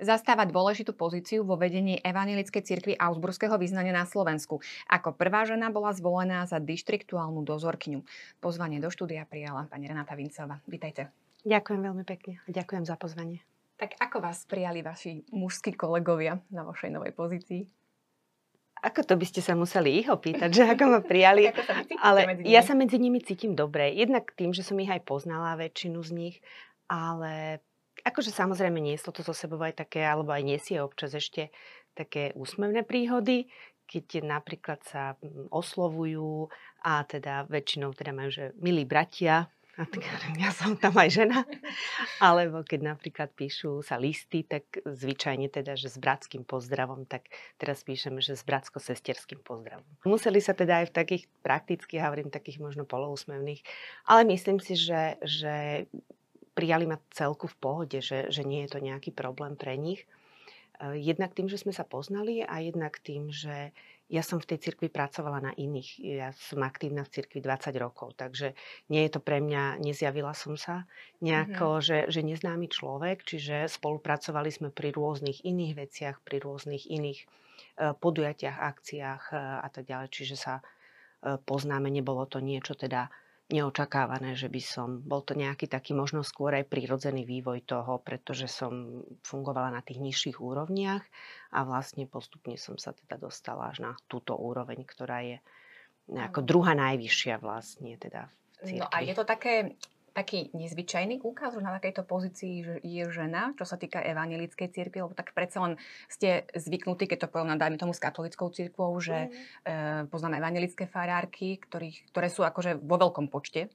zastáva dôležitú pozíciu vo vedení Evanjelickej cirkvi Augsburského vyznania na Slovensku. Ako prvá žena bola zvolená za dištriktuálnu dozorkyňu. Pozvanie do štúdia prijala pani Renata Vincová. Vítajte. Ďakujem veľmi pekne a ďakujem za pozvanie. Tak ako vás prijali vaši mužskí kolegovia na vašej novej pozícii? Ako to by ste sa museli ich opýtať, že ako ma prijali? Ako sa ale ja sa medzi nimi cítim dobre. Jednak tým, že som ich aj poznala, väčšinu z nich, ale akože samozrejme nieslo to zo sebou aj také, alebo aj nesie občas ešte také úsmevné príhody, keď napríklad sa oslovujú a teda väčšinou teda majú, že milí bratia, a tak ja som tam aj žena. Alebo keď napríklad píšu sa listy, tak zvyčajne teda, že s bratským pozdravom, tak teraz píšeme, že s bratsko-sesterským pozdravom. Museli sa teda aj v takých praktických, hovorím, takých možno poloúsmevných, ale myslím si, že prijali ma celku v pohode, že nie je to nejaký problém pre nich. Jednak tým, že sme sa poznali a jednak tým, že ja som v tej cirkvi pracovala na iných. Ja som aktívna v cirkvi 20 rokov, takže nie je to pre mňa, nezjavila som sa nejako, že neznámy človek, čiže spolupracovali sme pri rôznych iných veciach, pri rôznych iných podujatiach, akciách a tak ďalej, čiže sa poznáme, nebolo to niečo teda neočakávané, že by som, bol to nejaký taký možno skôr aj prirodzený vývoj toho, pretože som fungovala na tých nižších úrovniach a vlastne postupne som sa teda dostala až na túto úroveň, ktorá je ako druhá najvyššia vlastne teda v cirkvi. No a je to taký nezvyčajný úkaz, že na takejto pozícii je žena, čo sa týka evanjelickej cirkvi, lebo tak predsa len ste zvyknutí, keď to porovnáme, dajme tomu s katolíckou cirkvou, že poznáme evanjelické farárky, ktoré sú akože vo veľkom počte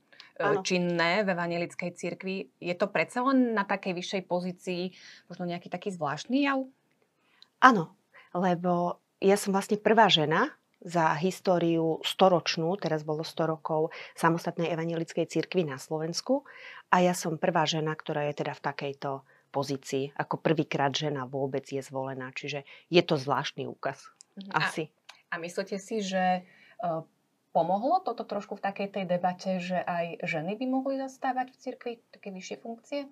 činné v evanjelickej cirkvi. Je to predsa len na takej vyššej pozícii možno nejaký taký zvláštny jav? Áno, lebo ja som vlastne prvá žena za históriu storočnú, teraz bolo 100 rokov samostatnej evanjelickej cirkvi na Slovensku a ja som prvá žena, ktorá je teda v takejto pozícii, ako prvýkrát žena vôbec je zvolená, čiže je to zvláštny úkaz, asi. A myslíte si, že pomohlo toto trošku v takej tej debate, že aj ženy by mohli zastávať v cirkvi také vyššie funkcie?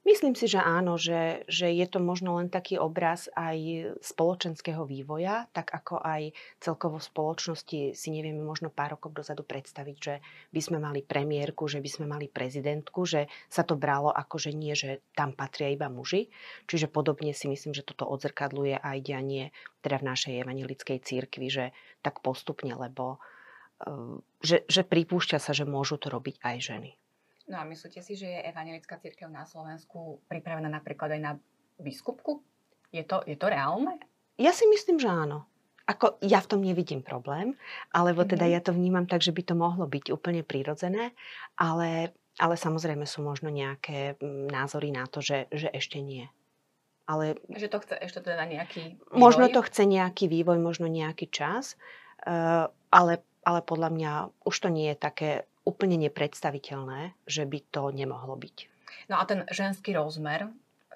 Myslím si, že áno, že je to možno len taký obraz aj spoločenského vývoja, tak ako aj celkovo v spoločnosti si nevieme možno pár rokov dozadu predstaviť, že by sme mali premiérku, že by sme mali prezidentku, že sa to bralo ako, že nie, že tam patria iba muži. Čiže podobne si myslím, že toto odzrkadluje aj dianie teda v našej evanjelickej cirkvi, že tak postupne, lebo že pripúšťa sa, že môžu to robiť aj ženy. No a myslíte si, že je evanjelická cirkev na Slovensku pripravená napríklad aj na biskupku? Je to reálne? Ja si myslím, že áno. Ako ja v tom nevidím problém, alebo teda ja to vnímam tak, že by to mohlo byť úplne prirodzené, ale samozrejme sú možno nejaké názory na to, že ešte nie. Ale že to chce ešte teda nejaký vývoj? Možno to chce nejaký vývoj, možno nejaký čas, ale podľa mňa už to nie je také úplne nepredstaviteľné, že by to nemohlo byť. No a ten ženský rozmer,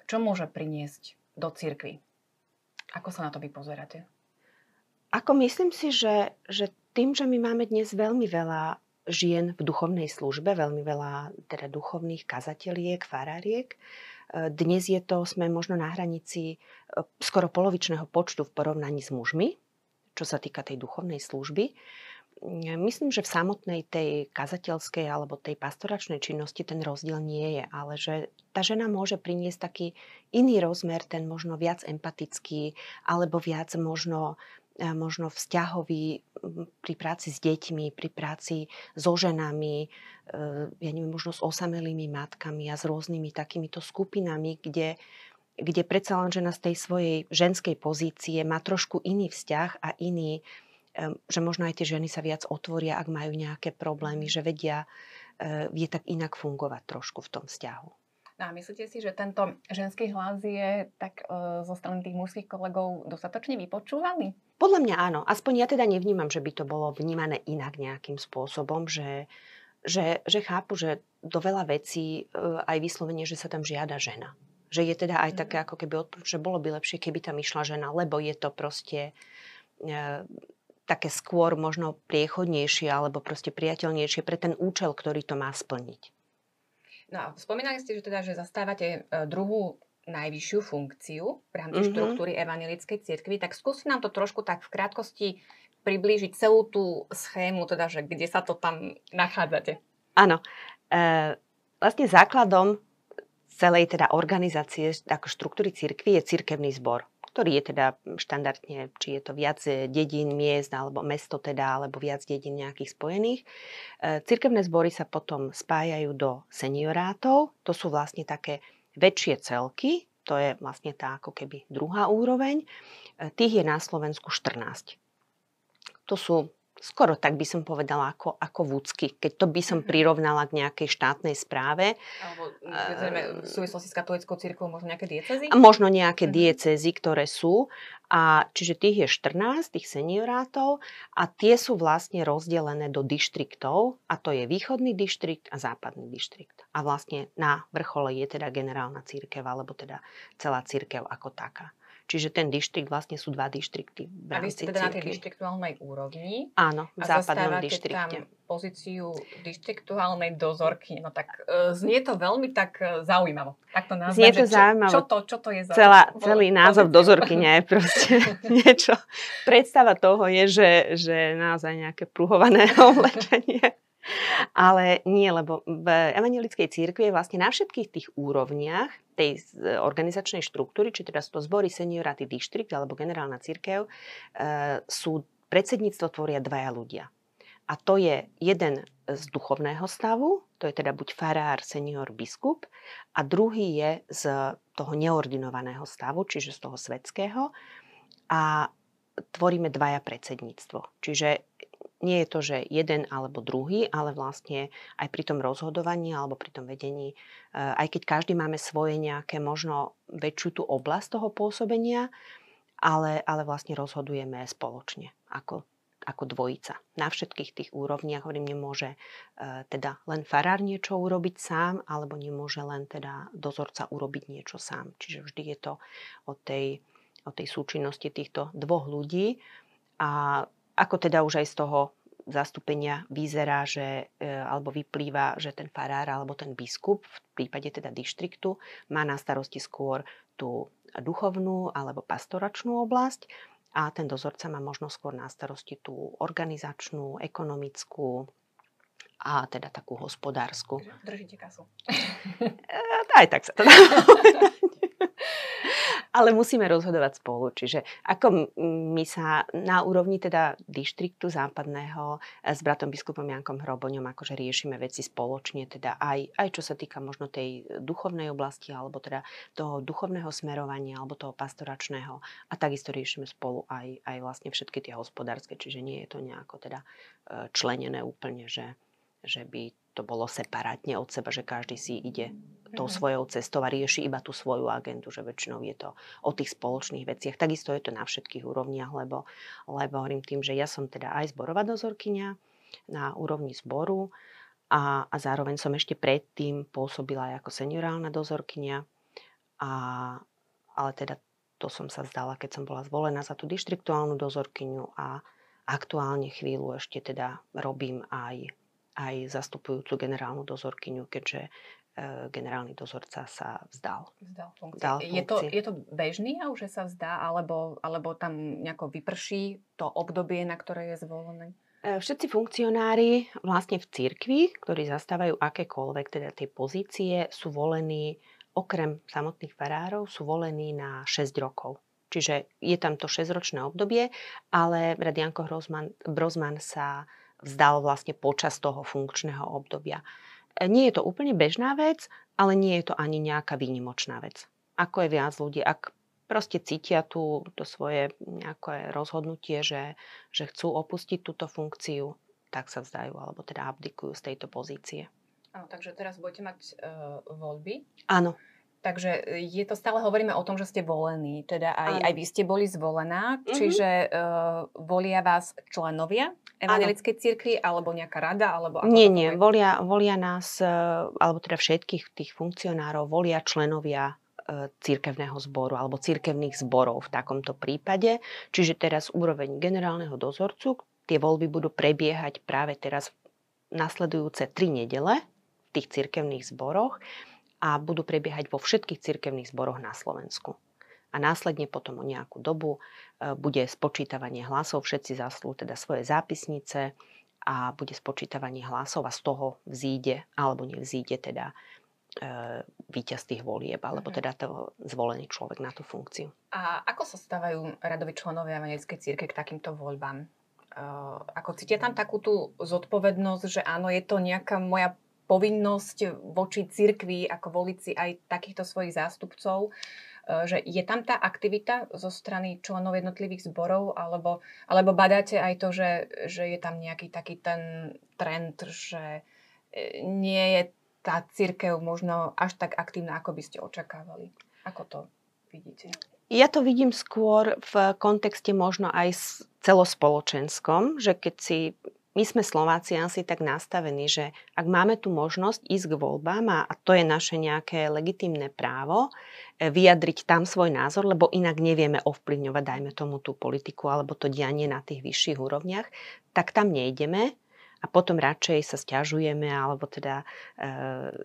čo môže priniesť do cirkvi? Ako sa na to vy pozeráte? Ako myslím si, že tým, že my máme dnes veľmi veľa žien v duchovnej službe, veľmi veľa teda duchovných kazateliek, faráriek, dnes je to, sme možno na hranici skoro polovičného počtu v porovnaní s mužmi, čo sa týka tej duchovnej služby. Myslím, že v samotnej tej kazateľskej alebo tej pastoračnej činnosti ten rozdiel nie je, ale že tá žena môže priniesť taký iný rozmer, ten možno viac empatický alebo viac možno vzťahový pri práci s deťmi, pri práci so ženami, ja neviem, možno s osamelými matkami a s rôznymi takýmito skupinami, kde predsa len žena z tej svojej ženskej pozície má trošku iný vzťah a iný, že možno aj tie ženy sa viac otvoria, ak majú nejaké problémy, že vedia, vie tak inak fungovať trošku v tom vzťahu. No a myslíte si, že tento ženský hlas je tak zo strany tých mužských kolegov dostatočne vypočúvaný? Podľa mňa áno. Aspoň ja teda nevnímam, že by to bolo vnímané inak nejakým spôsobom, že chápu, že do veľa vecí aj vyslovene, že sa tam žiada žena. Že je teda aj také, ako keby že bolo by lepšie, keby tam išla žena, lebo je to proste také skôr možno priechodnejšie alebo proste priateľnejšie pre ten účel, ktorý to má splniť. No a spomínali ste, že zastávate druhú najvyššiu funkciu v rámci štruktúry evanjelickej cirkvi, tak skúsi nám to trošku tak v krátkosti priblížiť celú tú schému, teda, že kde sa to tam nachádzate. Áno. Vlastne základom celej teda organizácie ako štruktúry cirkvi je cirkevný zbor, ktorý je teda štandardne, či je to viac dedín, miest, alebo mesto teda, alebo viac dedín nejakých spojených. Cirkevné zbory sa potom spájajú do seniorátov, to sú vlastne také väčšie celky, to je vlastne tá ako keby druhá úroveň, tých je na Slovensku 14. To sú skoro tak by som povedala ako vúcky, keď to by som prirovnala k nejakej štátnej správe. Alebo v súvislosti s katolíckou cirkvou možno nejaké diecézy? Možno nejaké diecézy, ktoré sú. A čiže tých je 14, tých seniorátov a tie sú vlastne rozdelené do dištriktov a to je východný dištrikt a západný dištrikt. A vlastne na vrchole je teda generálna cirkev alebo teda celá cirkev ako taká. Čiže ten dištrikt, vlastne sú dva dištrikty v rámci cirkvi. A vy ste teda na tej dištriktuálnej úrovni. Áno, v západnom dištrikte. A zastávate tam pozíciu dištriktuálnej dozorky. No tak znie to veľmi tak zaujímavo. Tak to nazvem, znie to zaujímavo. Čo to je za... Celý názov dozorkyňa je proste niečo. Predstava toho je, že naozaj nejaké pruhované oblečenie. Ale nie, lebo v evanjelickej cirkvi je vlastne na všetkých tých úrovniach tej organizačnej štruktúry, či teda to zbory, senioráty, dištrikt alebo generálna cirkev, sú predsedníctvo tvoria dvaja ľudia. A to je jeden z duchovného stavu, to je teda buď farár, senior, biskup, a druhý je z toho neordinovaného stavu, čiže z toho svetského. A tvoríme dvaja predsedníctvo. Čiže nie je to, že jeden alebo druhý, ale vlastne aj pri tom rozhodovaní alebo pri tom vedení, aj keď každý máme svoje nejaké možno väčšiu tú oblasť toho pôsobenia, ale vlastne rozhodujeme spoločne ako dvojica. Na všetkých tých úrovniach, hovorím, nemôže teda len farár niečo urobiť sám, alebo nemôže len teda dozorca urobiť niečo sám. Čiže vždy je to o tej súčinnosti týchto dvoch ľudí a ako teda už aj z toho zastúpenia vyzerá, že, alebo vyplýva, že ten farár alebo ten biskup v prípade teda dištriktu má na starosti skôr tú duchovnú alebo pastoračnú oblasť a ten dozorca má možno skôr na starosti tú organizačnú, ekonomickú a teda takú hospodársku. Držíte kasu. Aj tak sa to dá. Ale musíme rozhodovať spolu. Čiže ako my sa na úrovni teda dištriktu západného s bratom biskupom Jankom Hroboňom akože riešime veci spoločne, teda aj čo sa týka možno tej duchovnej oblasti alebo teda toho duchovného smerovania alebo toho pastoračného a takisto riešime spolu aj vlastne všetky tie hospodárske, čiže nie je to nejako teda členené úplne, že by to bolo separátne od seba, že každý si ide tou svojou cestou a rieši iba tú svoju agendu, že väčšinou je to o tých spoločných veciach. Takisto je to na všetkých úrovniach, lebo hovorím tým, že ja som teda aj zborová dozorkyňa na úrovni zboru a zároveň som ešte predtým pôsobila aj ako seniorálna dozorkyňa, ale teda to som sa vzdala, keď som bola zvolená za tú dištriktuálnu dozorkyňu a aktuálne chvíľu ešte teda robím aj zastupujúcu generálnu dozorkyňu, keďže generálny dozorca sa vzdal. Vzdal funkcie. Je to bežný a už sa vzdá, alebo tam nejako vyprší to obdobie, na ktoré je zvolený? Všetci funkcionári vlastne v cirkvi, ktorí zastávajú akékoľvek teda tie pozície, sú volení, okrem samotných farárov, sú volení na 6 rokov. Čiže je tam to 6-ročné obdobie, ale Radjanko Hrozman sa vzdal vlastne počas toho funkčného obdobia. Nie je to úplne bežná vec, ale nie je to ani nejaká výnimočná vec. Ako je viac ľudí, ak proste cítia to svoje nejaké rozhodnutie, že chcú opustiť túto funkciu, tak sa vzdajú alebo teda abdikujú z tejto pozície. Áno, takže teraz budete mať voľby. Áno. Takže je to stále, hovoríme o tom, že ste volení. Teda aj vy ste boli zvolená. Čiže volia vás členovia evanjelickej cirkvi, alebo nejaká rada? Alebo nie. Volia nás, alebo teda všetkých tých funkcionárov, volia členovia cirkevného zboru, alebo cirkevných zborov v takomto prípade. Čiže teraz úroveň generálneho dozorcu, tie voľby budú prebiehať práve teraz nasledujúce 3 nedele v tých cirkevných zboroch. a budú prebiehať vo všetkých cirkevných zboroch na Slovensku. A následne potom o nejakú dobu bude spočítavanie hlasov, všetci zaslú teda svoje zápisnice a bude spočítavanie hlasov a z toho vzíde, alebo nevzíde teda víťaz tých volieb, alebo teda to zvolený človek na tú funkciu. A ako sa stávajú radoví členovia Evangelickej cirkvi k takýmto voľbám? Ako cítia tam takú tú zodpovednosť, že áno, je to nejaká moja povinnosť voči cirkvi, ako voliť si aj takýchto svojich zástupcov, že je tam tá aktivita zo strany členov jednotlivých zborov, alebo badáte aj to, že je tam nejaký taký ten trend, že nie je tá cirkev možno až tak aktívna, ako by ste očakávali. Ako to vidíte? Ja to vidím skôr v kontexte možno aj celospoločenskom, že keď si, my sme Slováci asi tak nastavení, že ak máme tu možnosť ísť k voľbám a to je naše nejaké legitímne právo, vyjadriť tam svoj názor, lebo inak nevieme ovplyvňovať, dajme tomu, tú politiku alebo to dianie na tých vyšších úrovniach, tak tam nejdeme. A potom radšej sa sťažujeme alebo teda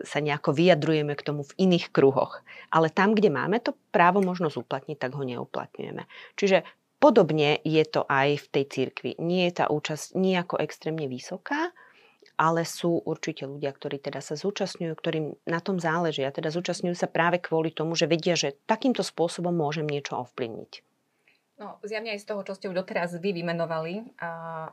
sa nejako vyjadrujeme k tomu v iných kruhoch. Ale tam, kde máme to právo možnosť uplatniť, tak ho neuplatňujeme. Čiže podobne je to aj v tej cirkvi. Nie je tá účasť nejako extrémne vysoká, ale sú určite ľudia, ktorí teda sa zúčastňujú, ktorým na tom záleží. A teda zúčastňujú sa práve kvôli tomu, že vedia, že takýmto spôsobom môžem niečo ovplyvniť. No, zjavne aj z toho, čo ste už doteraz vy vymenovali,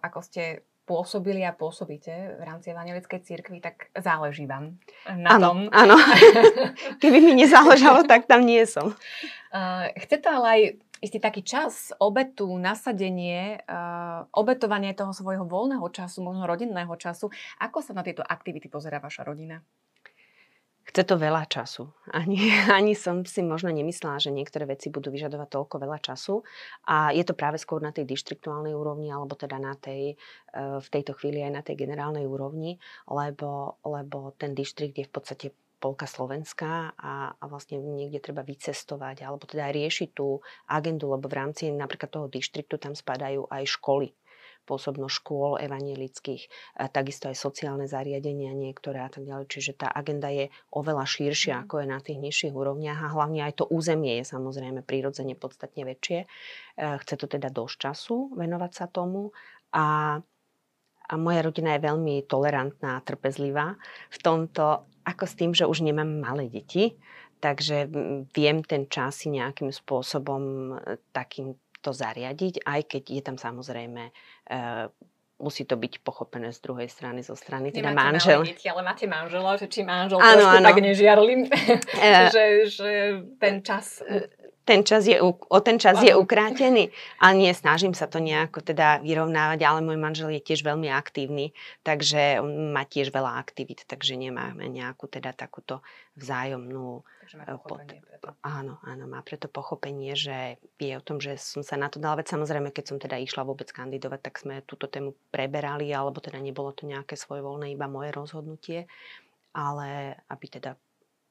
ako ste pôsobili a pôsobíte v rámci Evangelickej cirkvi, tak záleží vám na tom. Áno. Keby mi nezáležalo, tak tam nie som. Chce to ale aj istý taký čas, obetu, nasadenie, obetovanie toho svojho voľného času, možno rodinného času. Ako sa na tieto aktivity pozerá vaša rodina? Chce to veľa času. Ani som si možno nemyslela, že niektoré veci budú vyžadovať toľko veľa času. A je to práve skôr na tej dištriktuálnej úrovni, alebo teda na tej, v tejto chvíli aj na tej generálnej úrovni, lebo ten dištrikt je v podstate polka Slovenska a vlastne niekde treba vycestovať alebo teda riešiť tú agendu, lebo v rámci napríklad toho dištriktu tam spadajú aj školy. Pôsobnosť škôl evanjelických, takisto aj sociálne zariadenia niektoré a tak ďalej. Čiže tá agenda je oveľa širšia, ako je na tých nižších úrovniach a hlavne aj to územie je samozrejme prirodzene podstatne väčšie. Chce to teda dosť času venovať sa tomu a moja rodina je veľmi tolerantná a trpezlivá v tomto, ako s tým, že už nemám malé deti, takže viem ten čas si nejakým spôsobom takým to zariadiť, aj keď je tam samozrejme, musí to byť pochopené z druhej strany, zo strany teda manžela. Nemáte malé deti, ale máte manžela, že či manžel trošku tak nežiarlím, že ten čas... Ten čas je ukrátený. Ale nie, snažím sa to nejako teda vyrovnávať, ale môj manžel je tiež veľmi aktívny, takže on má tiež veľa aktivít, takže nemáme nejakú teda takúto vzájomnú... Áno, má preto pochopenie, že je o tom, že som sa na to dala, veď samozrejme, keď som teda išla vôbec kandidovať, tak sme túto tému preberali, alebo teda nebolo to nejaké svojvoľné, iba moje rozhodnutie, ale aby teda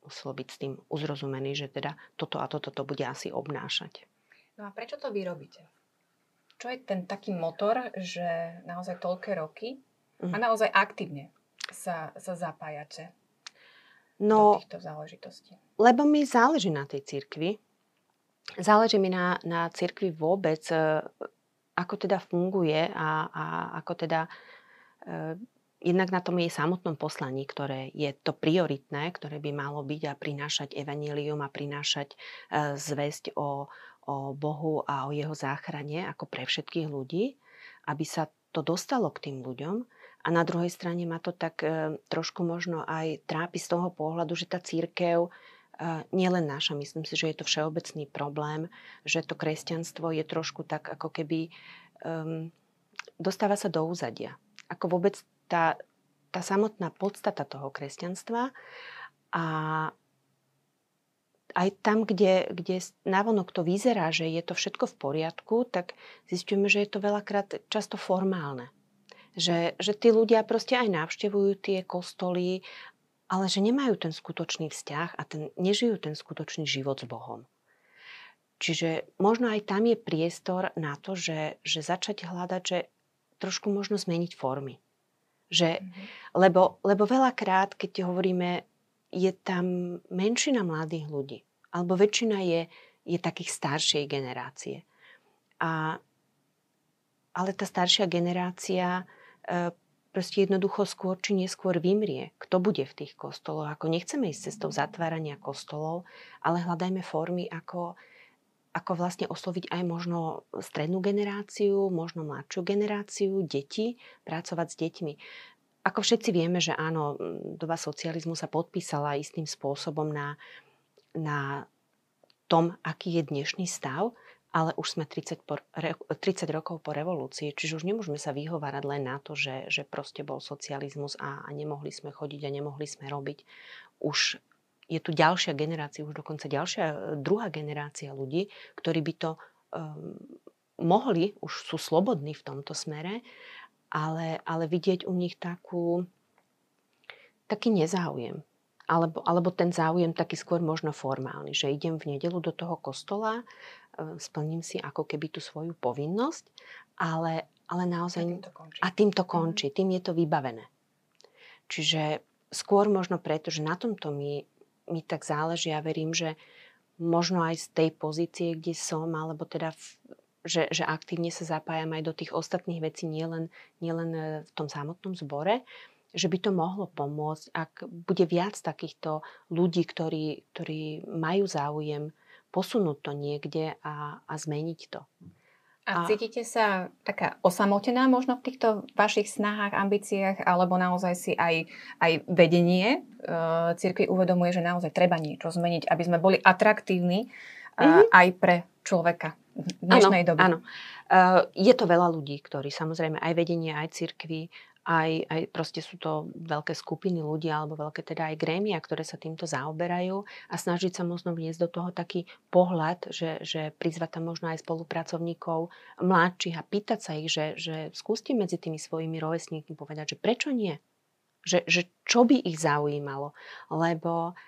muselo byť s tým uzrozumený, že teda toto a toto to bude asi obnášať. No a prečo to vy robíte? Čo je ten taký motor, že naozaj toľké roky a naozaj aktívne sa zapájate do týchto záležitostí? Lebo mi záleží na tej cirkvi. Záleží mi na cirkvi vôbec, ako teda funguje a ako teda... Jednak na tom jej samotnom poslaní, ktoré je to prioritné, ktoré by malo byť a prinášať evanjelium a prinášať zvesť o Bohu a o jeho záchrane ako pre všetkých ľudí, aby sa to dostalo k tým ľuďom. A na druhej strane ma to tak trošku možno aj trápi z toho pohľadu, že tá cirkev nielen naša, myslím si, že je to všeobecný problém, že to kresťanstvo je trošku tak ako keby dostáva sa do úzadia. Ako vôbec tá samotná podstata toho kresťanstva a aj tam, kde navonok to vyzerá, že je to všetko v poriadku, tak zistíme, že je to veľakrát často formálne. Že tí ľudia proste aj navštevujú tie kostoly, ale že nemajú ten skutočný vzťah a nežijú ten skutočný život s Bohom. Čiže možno aj tam je priestor na to, že začať hľadať, že trošku možno zmeniť formy. Lebo veľakrát, keď hovoríme, je tam menšina mladých ľudí. Alebo väčšina je takých staršej generácie. Ale tá staršia generácia proste jednoducho skôr či neskôr vymrie. Kto bude v tých kostoloch? Ako nechceme ísť cestou zatvárania kostolov, ale hľadajme formy, ako vlastne osloviť aj možno strednú generáciu, možno mladšiu generáciu, deti, pracovať s deťmi. Ako všetci vieme, že áno, doba socializmu sa podpísala istým spôsobom na tom, aký je dnešný stav, ale už sme 30 rokov po revolúcii, čiže už nemôžeme sa vyhovárať len na to, že proste bol socializmus a nemohli sme chodiť a nemohli sme robiť. Už je tu ďalšia generácia, už dokonca druhá generácia ľudí, ktorí by to mohli, už sú slobodní v tomto smere, ale vidieť u nich taký nezáujem. Alebo ten záujem taký skôr možno formálny, že idem v nedeľu do toho kostola, splním si ako keby tú svoju povinnosť, ale naozaj... A tým to končí, tým je to vybavené. Čiže... Skôr možno preto, že na tomto mi tak záleží. Ja verím, že možno aj z tej pozície, kde som, alebo teda, že aktívne sa zapájam aj do tých ostatných vecí, nielen v tom samotnom zbore, že by to mohlo pomôcť, ak bude viac takýchto ľudí, ktorí majú záujem posunúť to niekde a zmeniť to. A cítite sa taká osamotená možno v týchto vašich snahách, ambíciách, alebo naozaj si aj vedenie cirkvi uvedomuje, že naozaj treba niečo zmeniť, aby sme boli atraktívni aj pre človeka v dnešnej dobe? Áno. Je to veľa ľudí, ktorí samozrejme aj vedenie, aj cirkvi, aj proste sú to veľké skupiny ľudí, alebo veľké teda aj grémia, ktoré sa týmto zaoberajú, a snažiť sa možno vniesť do toho taký pohľad, že prizvať tam možno aj spolupracovníkov mladších a pýtať sa ich, že skúste medzi tými svojimi rovesníkmi povedať, že prečo nie? Že čo by ich zaujímalo? Lebo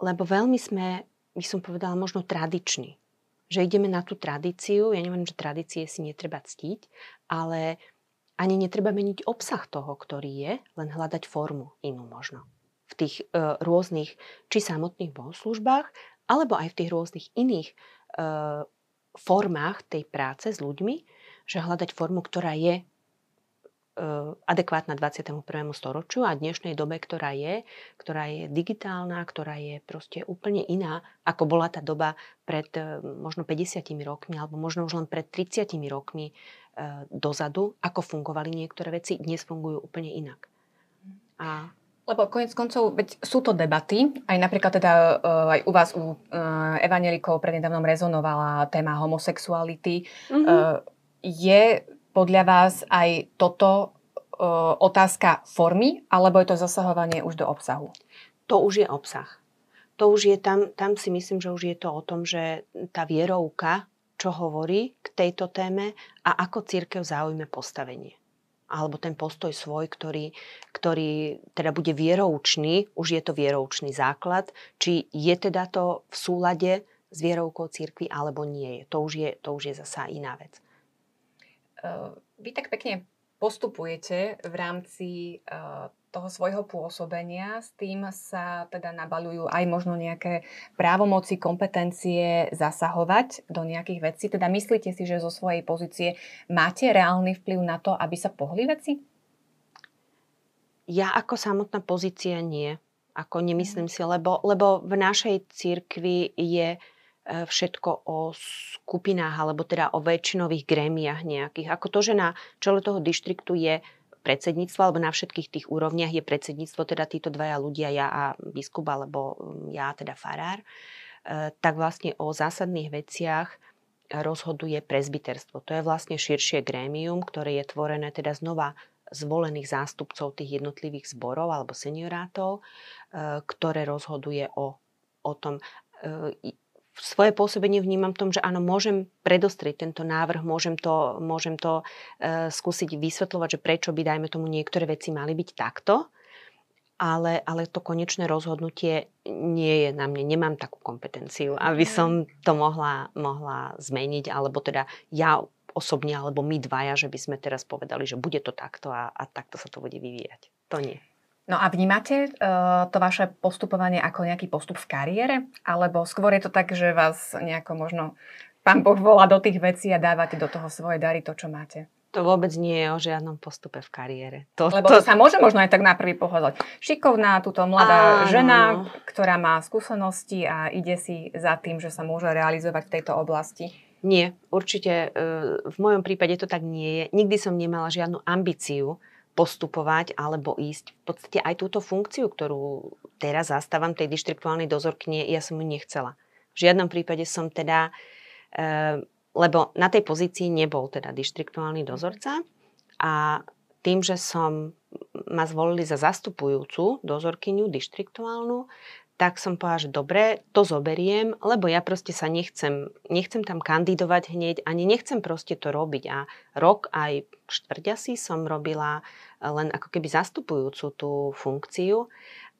veľmi sme, by som povedala, možno tradiční. Že ideme na tú tradíciu, ja neviem, že tradície si netreba ctiť, ale ani netreba meniť obsah toho, ktorý je, len hľadať formu inú možno. V tých rôznych, či samotných bohoslúžbách, alebo aj v tých rôznych iných formách tej práce s ľuďmi, že hľadať formu, ktorá je adekvátna 21. storočiu a dnešnej dobe, ktorá je digitálna, ktorá je proste úplne iná, ako bola tá doba pred možno 50 rokmi, alebo možno už len pred 30 rokmi dozadu, ako fungovali niektoré veci, dnes fungujú úplne inak. Lebo koniec koncov, veď sú to debaty, aj napríklad teda aj u vás, u evanjelikov prednedávnom rezonovala téma homosexuality. Je podľa vás aj toto otázka formy, alebo je to zasahovanie už do obsahu? To už je obsah. To už je tam si myslím, že už je to o tom, že tá vierovka, čo hovorí k tejto téme a ako cirkev zaujme postavenie. Alebo ten postoj svoj, ktorý teda bude vieroučný, už je to vieroučný základ, či je teda to v súlade s vierovkou cirkvi, alebo nie je. To už je zasa iná vec. Vy tak pekne postupujete v rámci toho svojho pôsobenia, s tým sa teda nabaľujú aj možno nejaké právomoci, kompetencie zasahovať do nejakých vecí. Teda myslíte si, že zo svojej pozície máte reálny vplyv na to, aby sa pohli veci? Ja ako samotná pozícia nie. Ako nemyslím si, lebo v našej cirkvi je všetko o skupinách, alebo teda o väčšinových grémiách nejakých. Ako to, že na čele toho dištriktu je predsedníctvo, alebo na všetkých tých úrovniach je predsedníctvo, teda títo dvaja ľudia, ja a biskup, alebo ja teda farár, tak vlastne o zásadných veciach rozhoduje presbyterstvo. To je vlastne širšie grémium, ktoré je tvorené teda znova zvolených zástupcov tých jednotlivých zborov alebo seniorátov, ktoré rozhoduje o tom. Svoje pôsobenie vnímam v tom, že áno, môžem predostrieť tento návrh, môžem to skúsiť vysvetľovať, že prečo by, dajme tomu, niektoré veci mali byť takto, ale to konečné rozhodnutie nie je na mne. Nemám takú kompetenciu, aby som to mohla zmeniť, alebo teda ja osobne, alebo my dvaja, že by sme teraz povedali, že bude to takto a takto sa to bude vyvíjať. To nie. No a vnímate to vaše postupovanie ako nejaký postup v kariére? Alebo skôr je to tak, že vás nejako možno Pán Boh volá do tých vecí a dávate do toho svoje dary, to, čo máte? To vôbec nie je o žiadnom postupe v kariére. Lebo to sa môže možno aj tak na prvý pohľad. Šikovná túto mladá žena, ktorá má skúsenosti a ide si za tým, že sa môže realizovať v tejto oblasti. Nie, určite v mojom prípade to tak nie je. Nikdy som nemala žiadnu ambíciu postupovať alebo ísť. V podstate aj túto funkciu, ktorú teraz zastávam, tej dištriktuálnej dozorkyne, ja som ju nechcela. V žiadnom prípade som teda... lebo na tej pozícii nebol teda dištriktuálny dozorca a tým, že ma zvolili za zastupujúcu dozorkyňu dištriktuálnu, tak som povedala, že dobre, to zoberiem, lebo ja proste sa nechcem tam kandidovať hneď, ani nechcem proste to robiť. A rok aj štvrť asi som robila len ako keby zastupujúcu tú funkciu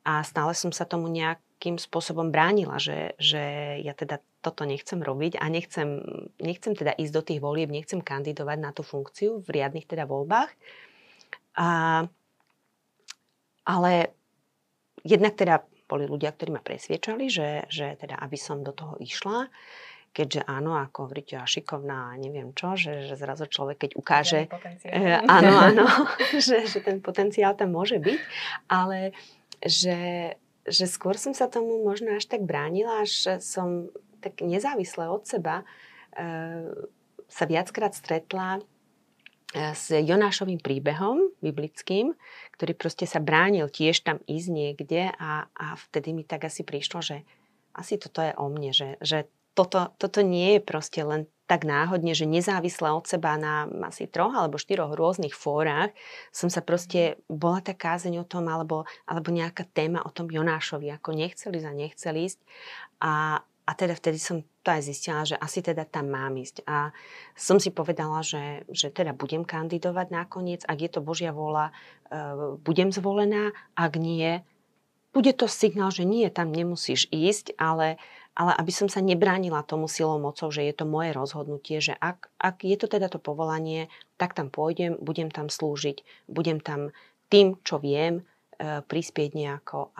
a stále som sa tomu nejakým spôsobom bránila, že ja teda toto nechcem robiť a nechcem teda ísť do tých volieb, nechcem kandidovať na tú funkciu v riadnych teda voľbách. Ale jednak teda boli ľudia, ktorí ma presviečali, že teda aby som do toho išla, keďže áno, ako hovoríte, šikovná, neviem čo, že zrazu človek, keď ukáže... áno, že ten potenciál tam môže byť, ale že skôr som sa tomu možno až tak bránila, až som... tak nezávisle od seba sa viackrát stretla s Jonášovým príbehom biblickým, ktorý proste sa bránil tiež tam ísť niekde a vtedy mi tak asi prišlo, že asi toto je o mne, že toto nie je proste len tak náhodne, že nezávisle od seba na asi 3 alebo 4 rôznych fórach som sa proste, bola tá kázeň o tom alebo nejaká téma o tom Jonášovi, ako nechcel ísť a teda vtedy som to aj zistila, že asi teda tam mám ísť. A som si povedala, že teda budem kandidovať nakoniec. Ak je to Božia vôľa, budem zvolená. Ak nie, bude to signál, že nie, tam nemusíš ísť, ale aby som sa nebránila tomu silou mocou, že je to moje rozhodnutie, že ak je to teda to povolanie, tak tam pôjdem, budem tam slúžiť, budem tam tým, čo viem, prispieť nejako,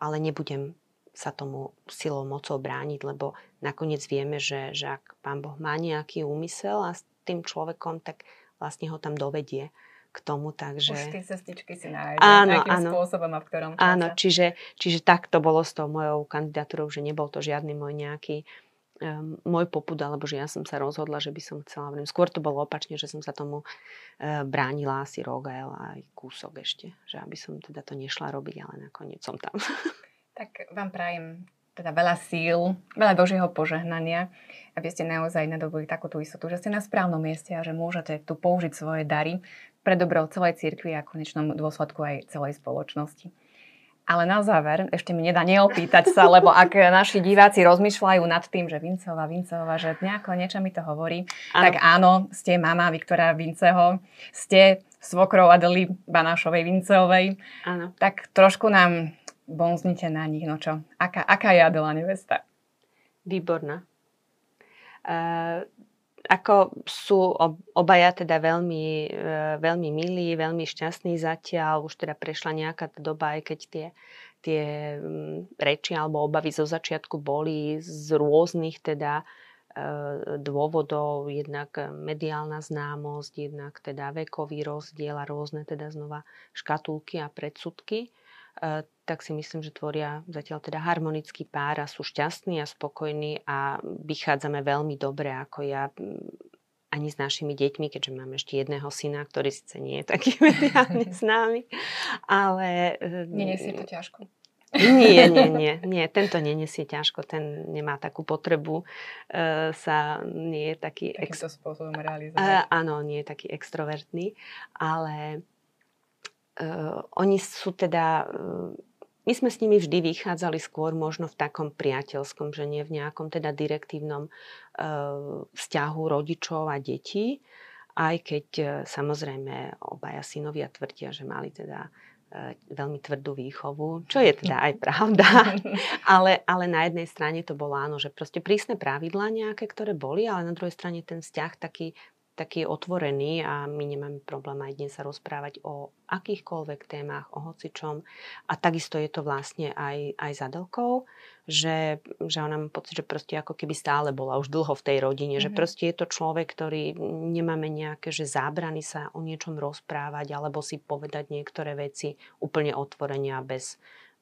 ale nebudem sa tomu silou, mocou brániť, lebo nakoniec vieme, že ak Pán Boh má nejaký úmysel a s tým človekom, tak vlastne ho tam dovedie k tomu. Takže... Už tie cestičky si nájde, akým spôsobom a v ktorom čase. Áno, čiže tak to bolo s tou mojou kandidatúrou, že nebol to žiadny môj nejaký môj popud, alebo že ja som sa rozhodla, že by som chcela. Skôr to bolo opačne, že som sa tomu bránila asi rok aj kúsok ešte, že aby som teda to nešla robiť, ale nakoniec som tam. Tak vám prajem teda veľa síl, veľa Božieho požehnania, aby ste naozaj nadobili takúto istotu, že ste na správnom mieste a že môžete tu použiť svoje dary pre dobro celej cirkvi a konečnom dôsledku aj celej spoločnosti. Ale na záver, ešte mi nedá neopýtať sa, lebo ak naši diváci rozmýšľajú nad tým, že Vincová, že nejako niečo mi to hovorí, áno. Tak áno, ste mama Viktora Vinceho, ste svokrou Adely Banášovej Vincovej, áno. Tak trošku nám bonznite na nich, no čo? Aká je Adela nevesta? Výborná. Ako sú obaja teda veľmi milí, veľmi šťastní zatiaľ. Už teda prešla nejaká doba, aj keď tie reči alebo obavy zo začiatku boli z rôznych teda dôvodov. Jednak mediálna známosť, jednak teda vekový rozdiel a rôzne teda znova škatulky a predsudky. Tak si myslím, že tvoria zatiaľ teda harmonický pár a sú šťastní a spokojní a vychádzame veľmi dobre ako ja ani s našimi deťmi, keďže máme ešte jedného syna, ktorý síce nie je taký mediálne známy, ale... Nenesie to ťažko. Nie. Tento nenesie ťažko, ten nemá takú potrebu sa, nie je taký... Takýmto spôsobom realizovať. Áno, nie je taký extrovertný, ale... oni sú teda, my sme s nimi vždy vychádzali skôr možno v takom priateľskom, že nie v nejakom teda direktívnom vzťahu rodičov a detí, aj keď samozrejme obaja synovia tvrdia, že mali teda veľmi tvrdú výchovu, čo je teda aj pravda, ale na jednej strane to bolo áno, že proste prísne pravidlá nejaké, ktoré boli, ale na druhej strane ten vzťah taký taký otvorený a my nemáme problém aj dnes sa rozprávať o akýchkoľvek témach, o hocičom. A takisto je to vlastne aj za Adelkou, že ona má pocit, že proste ako keby stále bola už dlho v tej rodine, že proste je to človek, ktorý nemáme nejaké, že zábrany sa o niečom rozprávať alebo si povedať niektoré veci úplne otvorenia bez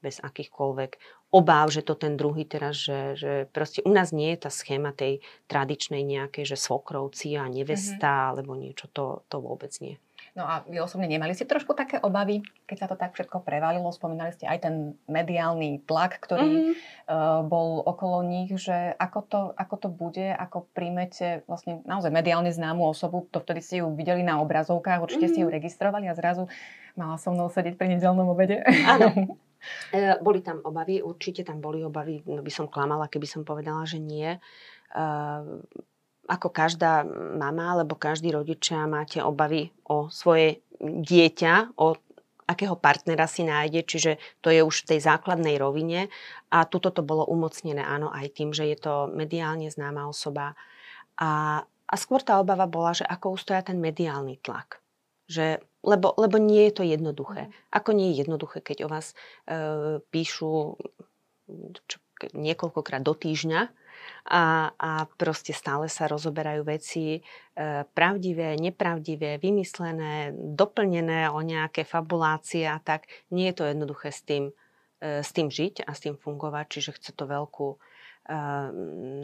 akýchkoľvek obáv, že to ten druhý teraz, že proste u nás nie je tá schéma tej tradičnej nejakej, že svokrovci a nevesta, alebo niečo, to vôbec nie. No a vy osobne nemali ste trošku také obavy, keď sa to tak všetko prevalilo? Spomínali ste aj ten mediálny tlak, ktorý bol okolo nich, že ako to bude, ako príjmete vlastne naozaj mediálne známu osobu, to vtedy ste ju videli na obrazovkách, určite ste ju registrovali a zrazu mala so mnou sedieť pri nedeľnom obede. Áno. Boli tam obavy, určite tam boli obavy, no by som klamala, keby som povedala, že nie. Ako každá mama alebo každý rodičia máte obavy o svoje dieťa, o akého partnera si nájde, čiže to je už v tej základnej rovine a tuto to bolo umocnené áno aj tým, že je to mediálne známa osoba a skôr tá obava bola, že ako ustoja ten mediálny tlak, že Lebo nie je to jednoduché. Ako nie je jednoduché, keď o vás píšu niekoľkokrát do týždňa a proste stále sa rozoberajú veci pravdivé, nepravdivé, vymyslené, doplnené o nejaké fabulácie a tak. Nie je to jednoduché s tým žiť a s tým fungovať, čiže chce to veľkú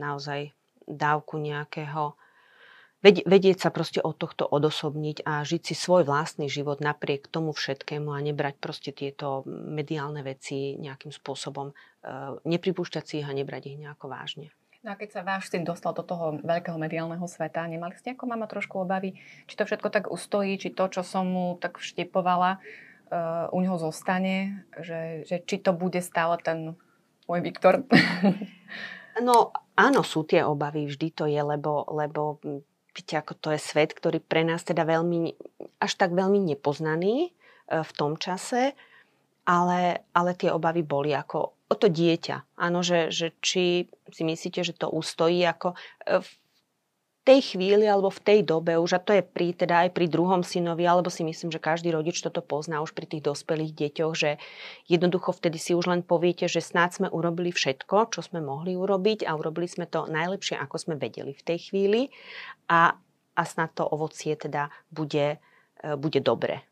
naozaj dávku nejakého vedieť sa proste od tohto odosobniť a žiť si svoj vlastný život napriek tomu všetkému a nebrať proste tieto mediálne veci nejakým spôsobom, nepripúšťať si ich a nebrať ich nejako vážne. No a keď sa váš syn dostal do toho veľkého mediálneho sveta, nemali ste ako mama trošku obavy, či to všetko tak ustojí, či to, čo som mu tak vštepovala, u neho zostane, že či to bude stále ten môj Viktor? No áno, sú tie obavy, vždy to je, lebo viete, ako to je svet, ktorý pre nás teda až tak veľmi nepoznaný v tom čase, ale tie obavy boli ako o to dieťa. Áno, že či si myslíte, že to ustojí ako v tej chvíli alebo v tej dobe už, a to je aj pri druhom synovi, alebo si myslím, že každý rodič toto pozná už pri tých dospelých deťoch, že jednoducho vtedy si už len poviete, že snáď sme urobili všetko, čo sme mohli urobiť a urobili sme to najlepšie, ako sme vedeli v tej chvíli a snáď to ovocie teda bude dobre.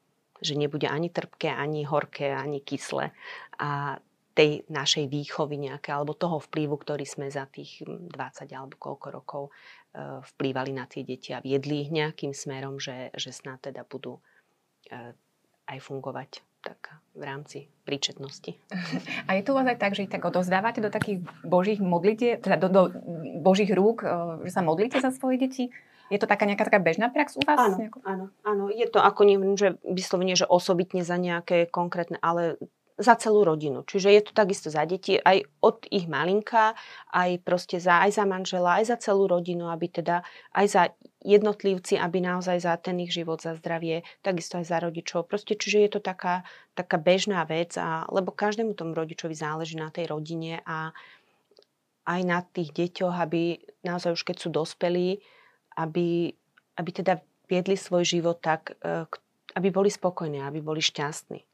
Že nebude ani trpké, ani horké, ani kyslé. A tej našej výchovy nejaké, alebo toho vplyvu, ktorý sme za tých 20 alebo koľko rokov vplývali na tie deti a viedli ich nejakým smerom, že snáď teda budú aj fungovať tak v rámci príčetnosti. A je tu vás aj tak, že ich tak odozdávate do takých božích modlitieb, teda do božích rúk, že sa modlíte za svoje deti? Je to taká nejaká taká bežná prax u vás? Áno. Je to ako neviem, že vyslovene, že osobitne za nejaké konkrétne, ale za celú rodinu. Čiže je to takisto za deti, aj od ich malinka, aj proste aj za manžela, aj za celú rodinu, aby teda aj za jednotlivci, aby naozaj za ten ich život, za zdravie, takisto aj za rodičov. Proste, čiže je to taká bežná vec, lebo každému tomu rodičovi záleží na tej rodine a aj na tých deťoch, aby naozaj už keď sú dospelí, aby teda viedli svoj život tak, aby boli spokojní, aby boli šťastní.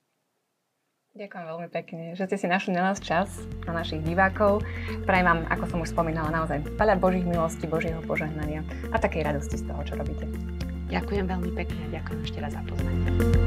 Ďakujem veľmi pekne, že ste si našli na nás čas, na našich divákov. Prajem vám, ako som už spomínala, naozaj veľa Božích milostí, Božieho požehnania a takej radosti z toho, čo robíte. Ďakujem veľmi pekne a ďakujem ešte raz za pozvanie.